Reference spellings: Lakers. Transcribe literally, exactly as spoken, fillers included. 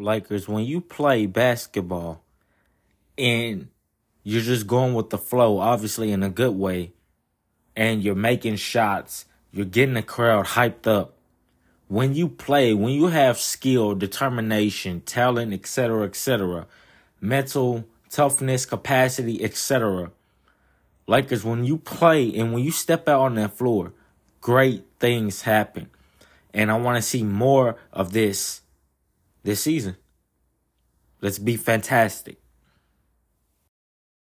Lakers, when you play basketball and you're just going with the flow, obviously in a good way, and you're making shots, you're getting the crowd hyped up. When you play, when you have skill, determination, talent, et cetera, et cetera, mental toughness, capacity, et cetera, Lakers, when you play and when you step out on that floor, great things happen. And I want to see more of this this season. Let's be fantastic.